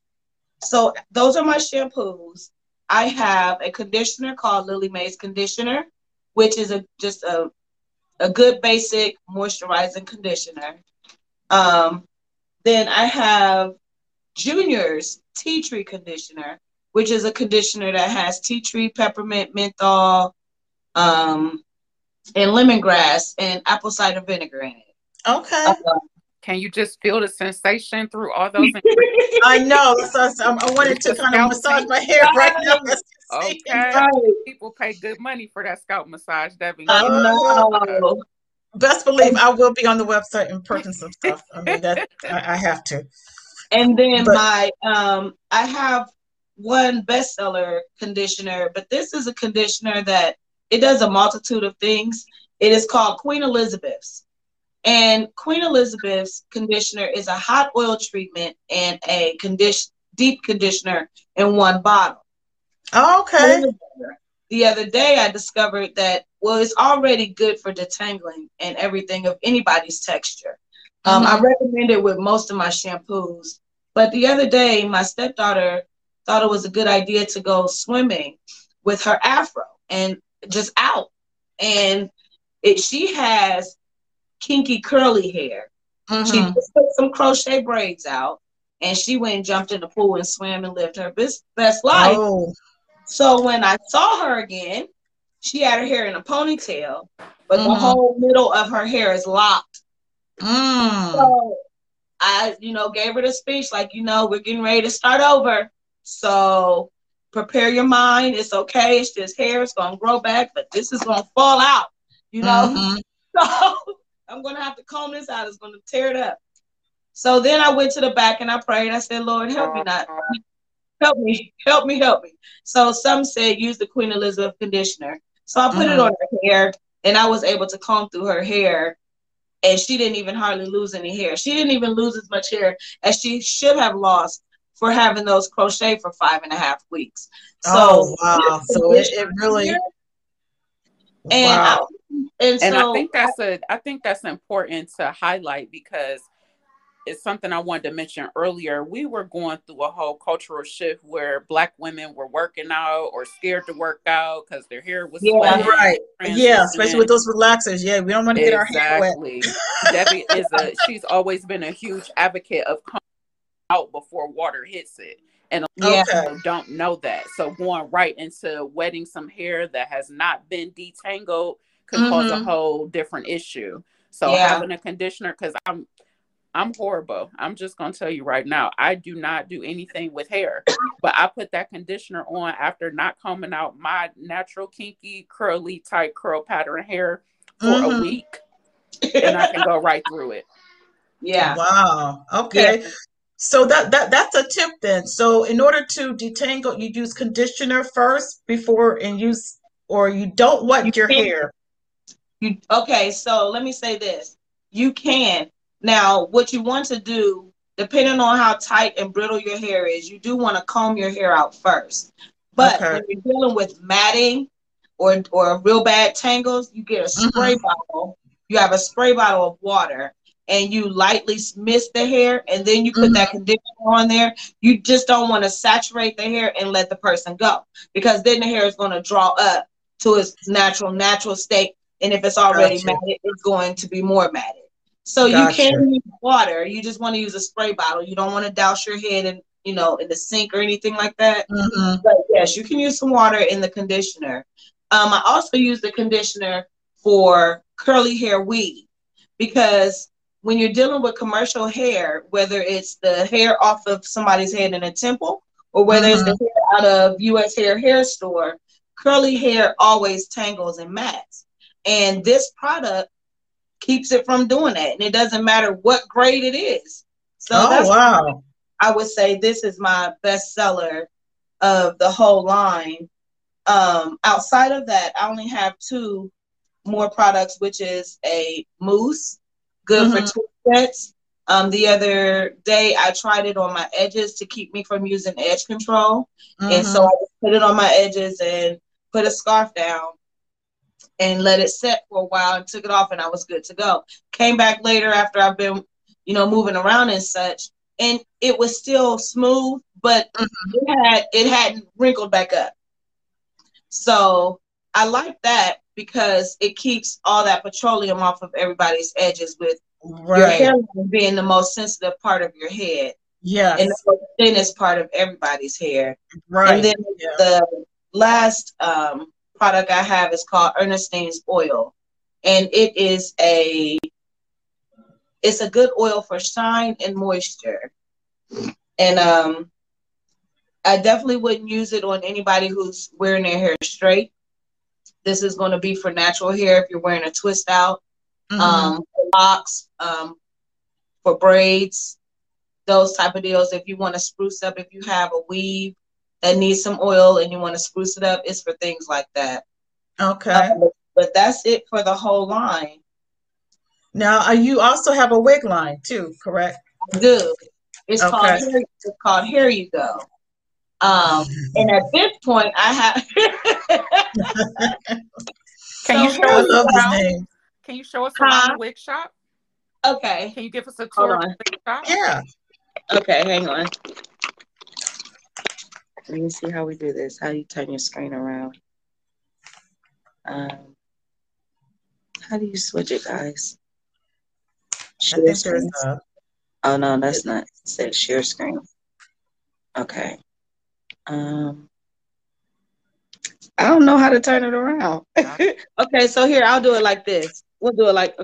So those are my shampoos. I have a conditioner called Lily Mae's Conditioner, which is just a good basic moisturizing conditioner. Then I have Junior's Tea Tree Conditioner, which is a conditioner that has tea tree, peppermint, menthol, and lemongrass and apple cider vinegar in it. Okay. Can you just feel the sensation through all those? I know. So I wanted to kind of massage my hair right now. Okay. People pay good money for that scalp massage. Devin. I know. Best believe I will be on the website and purchasing some stuff. I mean, that I have to. And then I have one bestseller conditioner, but this is a conditioner that it does a multitude of things. It is called Queen Elizabeth's. And Queen Elizabeth's conditioner is a hot oil treatment and a deep conditioner in one bottle. Oh, okay. The other day I discovered that, it's already good for detangling and everything of anybody's texture. I recommend it with most of my shampoos. But the other day, my stepdaughter thought it was a good idea to go swimming with her afro and just out. And she has kinky curly hair. She just took some crochet braids out, and she went and jumped in the pool and swam and lived her best life. Oh. So when I saw her again, she had her hair in a ponytail, but the whole middle of her hair is locked. So I, gave her the speech, like, we're getting ready to start over. So prepare your mind. It's okay. It's just hair. It's going to grow back, but this is going to fall out, So I'm going to have to comb this out. It's going to tear it up. So then I went to the back and I prayed. I said, Lord, help me not. Help me. So some said use the Queen Elizabeth conditioner. So I put it on her hair, and I was able to comb through her hair, and she didn't even hardly lose any hair. She didn't even lose as much hair as she should have lost for having those crochet for 5.5 weeks. So, so it really. I think that's important to highlight, because it's something I wanted to mention earlier. We were going through a whole cultural shift where Black women were working out or scared to work out because their hair was sweaty. Right. Yeah, especially with those relaxers. Yeah, we don't want to get our hair wet. Debbie she's always been a huge advocate of coming out before water hits it. And a lot of people don't know that. So going right into wetting some hair that has not been detangled could cause a whole different issue. So having a conditioner, because I'm horrible. I'm just going to tell you right now, I do not do anything with hair, but I put that conditioner on after not combing out my natural kinky, curly, tight curl pattern hair for a week. and I can go right through it. Yeah. Wow. Okay. Yeah. So that's a tip then. So in order to detangle, you use conditioner first or you don't wet your hair. Okay. So let me say this. You can. Now, what you want to do, depending on how tight and brittle your hair is, you do want to comb your hair out first. But when you're dealing with matting or real bad tangles, you get a spray bottle. You have a spray bottle of water and you lightly mist the hair, and then you put that conditioner on there. You just don't want to saturate the hair and let the person go, because then the hair is going to draw up to its natural state. And if it's already matted, it's going to be more matted. So you can use water. You just want to use a spray bottle. You don't want to douse your head in the sink or anything like that. But yes, you can use some water in the conditioner. I also use the conditioner for curly hair weave, because when you're dealing with commercial hair, whether it's the hair off of somebody's head in a temple or whether it's the hair out of U.S. hair store, curly hair always tangles and mats. And this product keeps it from doing that. And it doesn't matter what grade it is. So that's wow. I would say this is my best seller of the whole line. Outside of that, I only have two more products, which is a mousse, good for 2 sets. The other day, I tried it on my edges to keep me from using edge control. And so I just put it on my edges and put a scarf down and let it set for a while and took it off, and I was good to go. Came back later after I've been, moving around and such, and it was still smooth, but it hadn't wrinkled back up. So I like that because it keeps all that petroleum off of everybody's edges, with your hairline being the most sensitive part of your head. Yes. And the most thinnest part of everybody's hair. Right. And then the last product I have is called Ernestine's Oil, and it's a good oil for shine and moisture. And I definitely wouldn't use it on anybody who's wearing their hair straight. This is going to be for natural hair if you're wearing a twist out, locks, for braids, those type of deals. If you want to spruce up, if you have a weave that needs some oil and you want to spruce it up, it's for things like that. Okay. But that's it for the whole line. Now, you also have a wig line too, correct? I do. It's called Here You Go. And at this point, I have... Can you show us around the wig shop? Okay. Can you give us a tour of the wig shop? Yeah. Okay, hang on. Let me see how we do this. How you turn your screen around? How do you switch it, guys? Share screen. Oh no, that's not. It said share screen. Okay. I don't know how to turn it around. Okay, so here, I'll do it like this. We'll do it like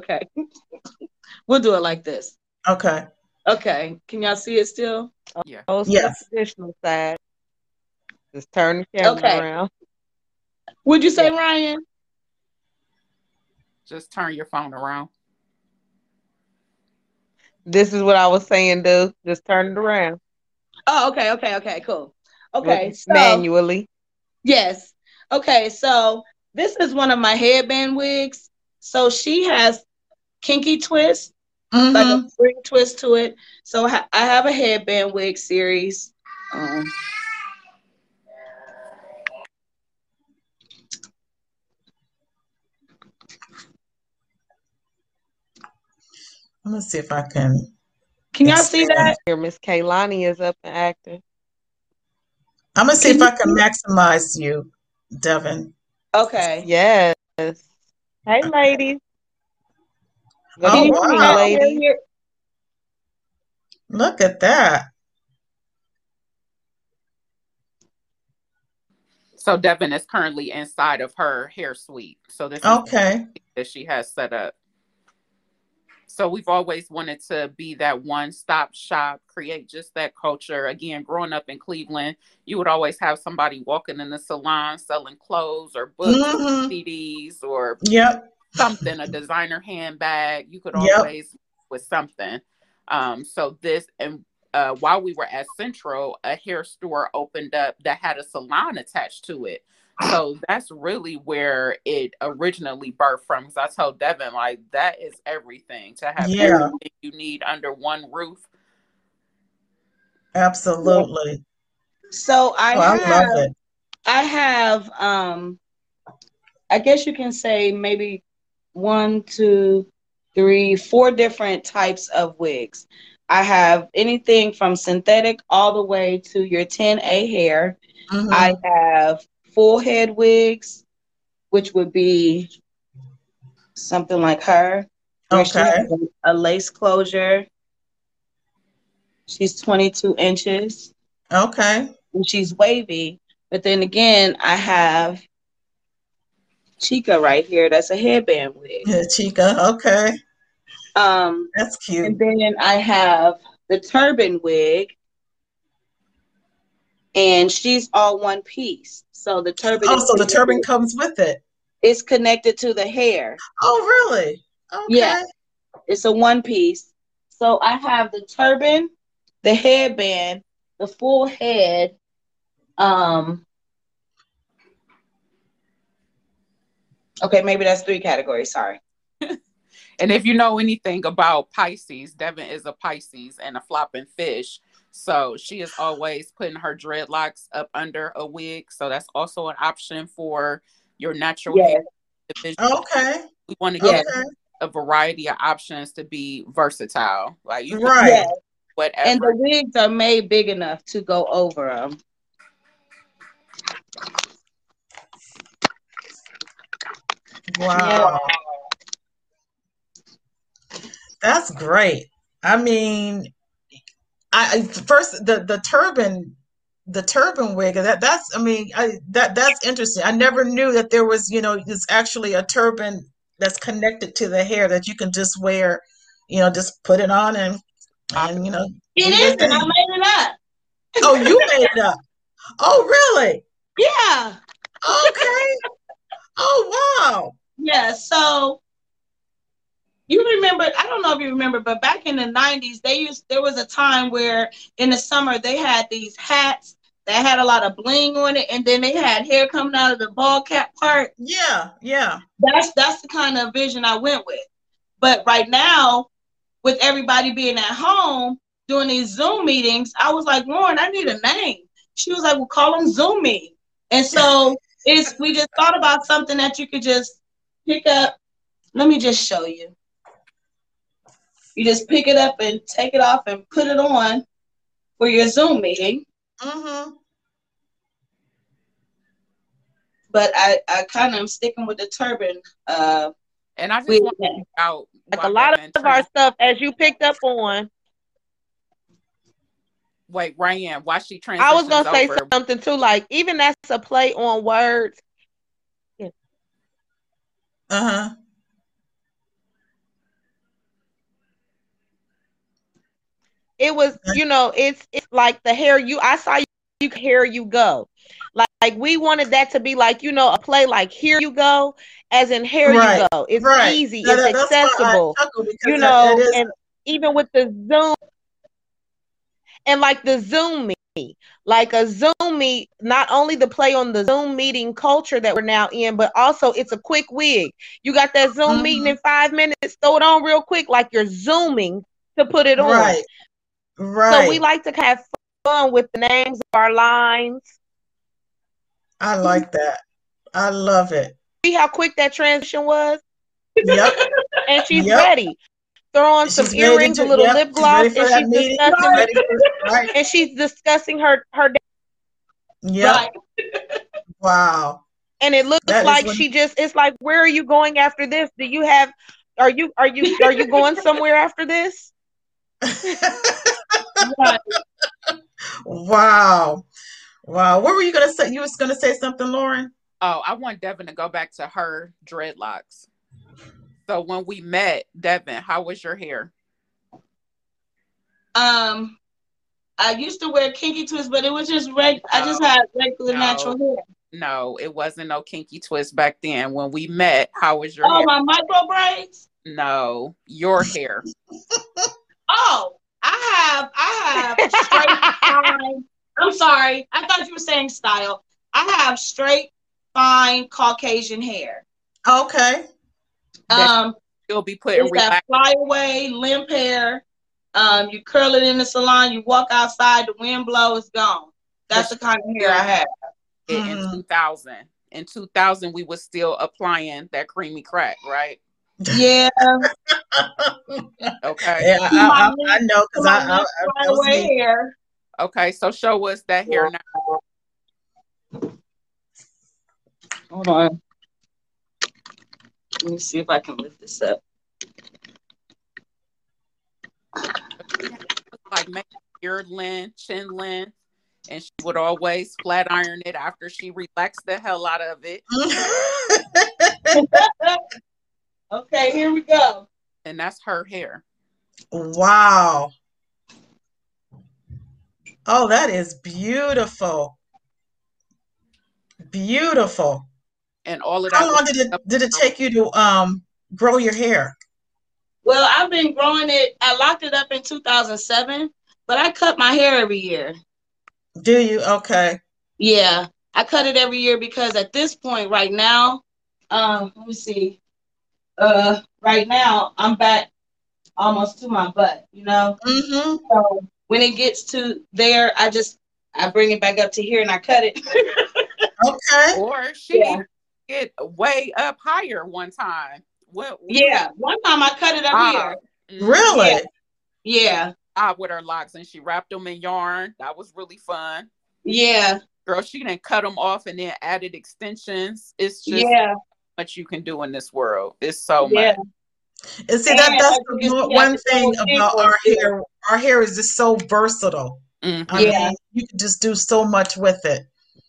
this. Okay. Okay. Can y'all see it still? Yeah. Also the traditional side. Just turn the camera around. Would you say, Ryan? Just turn your phone around. This is what I was saying, dude. Just turn it around. Oh, okay, cool. Okay, so, manually. Yes. Okay, so this is one of my headband wigs. So she has kinky twist, like a spring twist to it. So I have a headband wig series. I'm gonna see if I can. Can y'all see that? Here, Miss Kaylani is up and active. I'm gonna see if I can maximize you, Devin. Okay. Yes. Hey, ladies. Oh, wow. Ladies. Look at that. So Devin is currently inside of her hair suite. So this is that she has set up. So we've always wanted to be that one-stop shop, create just that culture. Again, growing up in Cleveland, you would always have somebody walking in the salon selling clothes or books or CDs or something, a designer handbag. You could always with something. So this, and while we were at Central, a hair store opened up that had a salon attached to it. So that's really where it originally birthed from. Because I told Devin, like, that is everything, to have everything you need under one roof. Absolutely. So I have, I guess you can say maybe 4 different types of wigs. I have anything from synthetic all the way to your 10A hair. Mm-hmm. I have full head wigs, which would be something like her. Okay. A lace closure. She's 22 inches. Okay. And she's wavy. But then again, I have Chica right here. That's a headband wig. Yeah, Chica. Okay. That's cute. And then I have the turban wig. And she's all one piece. So the turban. Oh, so the turban comes with it. It's connected to the hair. Oh, really? Okay. Yeah. It's a one piece. So I have the turban, the headband, the full head. Okay, maybe that's 3 categories. Sorry. And if you know anything about Pisces, Devin is a Pisces and a flopping fish. So she is always putting her dreadlocks up under a wig. So that's also an option for your natural hair. Okay. We want to get a variety of options to be versatile. Like you whatever. And the wigs are made big enough to go over them. Wow. Yeah. That's great. I mean, the turban wig. That's interesting. I never knew that there was, it's actually a turban that's connected to the hair that you can just wear, just put it on and It is, and I made it up. Oh, you made it up. Oh, really? Yeah. Okay. Oh, wow. Yeah. So. You remember, I don't know if you remember, but back in the 90s, there was a time where in the summer they had these hats that had a lot of bling on it, and then they had hair coming out of the ball cap part. Yeah, yeah. That's the kind of vision I went with. But right now, with everybody being at home, doing these Zoom meetings, I was like, Lauren, I need a name. She was like, well, call them Zoom meeting. And so we just thought about something that you could just pick up. Let me just show you. You just pick it up and take it off and put it on for your Zoom meeting. Mm-hmm. But I kind of am sticking with the turban. And I just want to point out, like, a lot of our stuff, as you picked up on. Wait, Ryan, why she transitions? I was going to say something too. Like, even that's a play on words. Yeah. Uh-huh. It was, it's like the hair Here You Go. Like we wanted that to be like, a play like Here You Go, as in Here You Go. It's easy, it's accessible, and even with the Zoom and like the Zoom meet, like a Zoom meet, not only the play on the Zoom meeting culture that we're now in, but also it's a quick wig. You got that Zoom meeting in 5 minutes, throw it on real quick, like you're zooming to put it on. Right. So we like to have fun with the names of our lines. I like that. I love it. See how quick that transition was? Yep. And she's ready. Throw on some earrings, a little lip gloss, and she's discussing her day. Yeah. Right. Wow. And it looks it's like, where are you going after this? Do you have, are you going somewhere after this? Wow. What were you gonna say? You was gonna say something, Lauren? Oh, I want Devin to go back to her dreadlocks. So when we met, Devin, how was your hair? I used to wear kinky twists, but it was just regular. I just had regular natural hair. No, it wasn't no kinky twist back then. When we met, how was your hair? Oh, my micro braids? No, your hair. Oh, I have straight, fine. I'm sorry. I thought you were saying style. I have straight, fine Caucasian hair. Okay. You'll be putting that flyaway limp hair. You curl it in the salon. You walk outside. The wind blows. It's gone. That's the kind of hair I have. In 2000. In 2000, we were still applying that creamy crack, right? Yeah. Okay. Yeah, I know because I was hair. Okay, so show us that hair now. Hold on. Let me see if I can lift this up. Like make ear length, chin length, and she would always flat iron it after she relaxed the hell out of it. Okay, here we go. And that's her hair. Wow. Oh, that is beautiful. Beautiful. And all of that. How long did it take you to grow your hair? Well, I've been growing it. I locked it up in 2007, but I cut my hair every year. Do you? Okay. Yeah, I cut it every year because at this point right now, let me see. Right now, I'm back almost to my butt, you know? Mm-hmm. So when it gets to there, I bring it back up to here and I cut it. Okay. Or she get way up higher one time. Yeah, one time I cut it up here. Really? Yeah. With her locks, and she wrapped them in yarn. That was really fun. Yeah. Girl, she didn't cut them off and then added extensions. It's just... Yeah. Much you can do in this world. It's so much. And see, that's the one thing about our hair. Our hair is just so versatile. Mm-hmm. I mean, you can just do so much with it.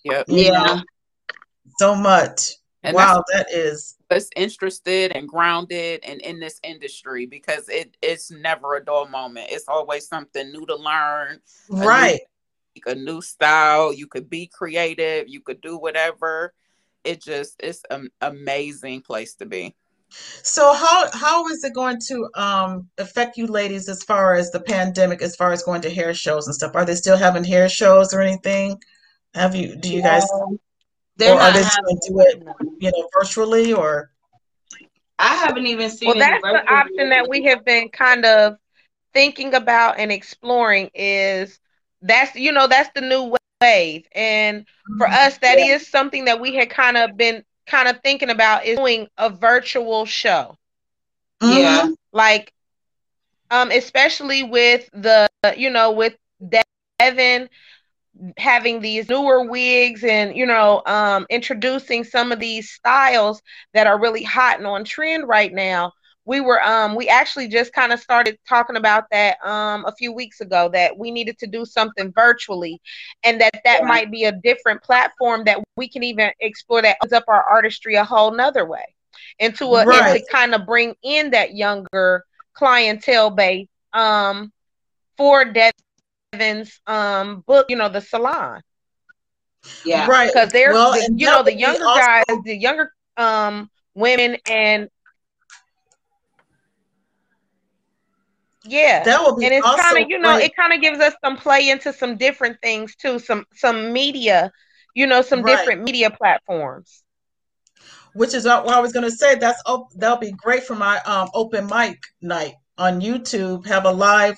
Yep. Yeah. So much. And wow, that is. That's interested and grounded and in this industry because it's never a dull moment. It's always something new to learn. Right. A new style. You could be creative. You could do whatever. It's an amazing place to be. So how is it going to affect you ladies as far as the pandemic, as far as going to hair shows and stuff? Are they still having hair shows or anything? Do you guys, or are they going to do it, you know, virtually? Or I haven't even seen. Well, that's the option that we have been kind of thinking about and exploring is that's the new way. Wave. And for us, that is something that we had kind of thinking about is doing a virtual show. Mm-hmm. Yeah. Like, especially with with Devin having these newer wigs and, introducing some of these styles that are really hot and on trend right now. We actually just kind of started talking about that a few weeks ago, that we needed to do something virtually and that might be a different platform that we can even explore that opens up our artistry a whole nother way and to kind of bring in that younger clientele base for Devin's book, the salon. Yeah. Right. Because they're, the younger guys, the younger women and, yeah, that would be, and it's kind of it kind of gives us some play into some different things too, some media, different media platforms. Which is what I was going to say. That'll be great for my open mic night on YouTube. Have a live,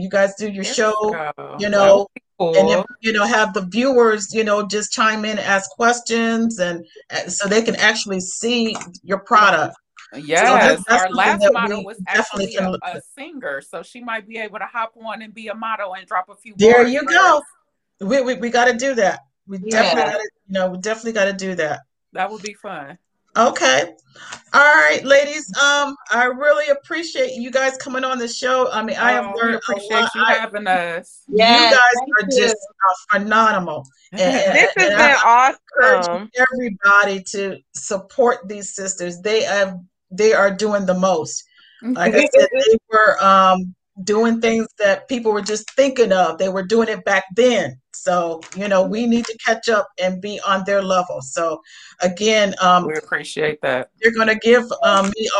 you guys do your show, cool. And then, have the viewers, just chime in, ask questions, and so they can actually see your product. Yes, so our last model was actually a singer, so she might be able to hop on and be a model and drop a few. There you go. We got to do that. We definitely got to do that. That would be fun. Okay, all right, ladies. I really appreciate you guys coming on the show. I mean, I have learned a lot. You having us. Yes, you guys are just phenomenal. And, this has been awesome. I encourage everybody to support these sisters. They are doing the most. Like I said, they were doing things that people were just thinking of. They were doing it back then. So, you know, we need to catch up and be on their level. So again, we appreciate that. You're going to give me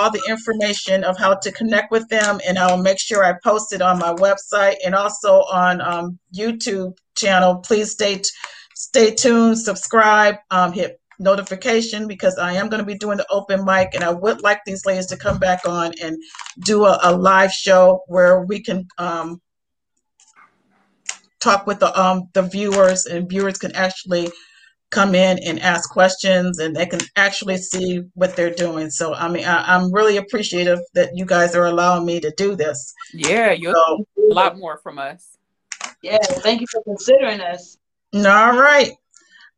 all the information of how to connect with them, and I'll make sure I post it on my website and also on YouTube channel. Please stay tuned, subscribe, hit notification, because I am going to be doing the open mic, and I would like these ladies to come back on and do a live show where we can talk with the viewers, and viewers can actually come in and ask questions, and they can actually see what they're doing. So, I mean, I'm really appreciative that you guys are allowing me to do this. Yeah, you'll a lot more from us. Yeah, thank you for considering us.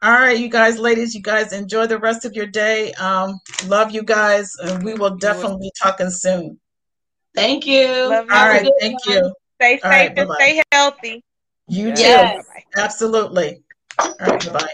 All right, you guys, ladies, you guys enjoy the rest of your day. Love you guys, and we will definitely be talking soon. Thank you. All right, thank you. Stay safe and stay healthy. You too. Absolutely. All right, bye-bye.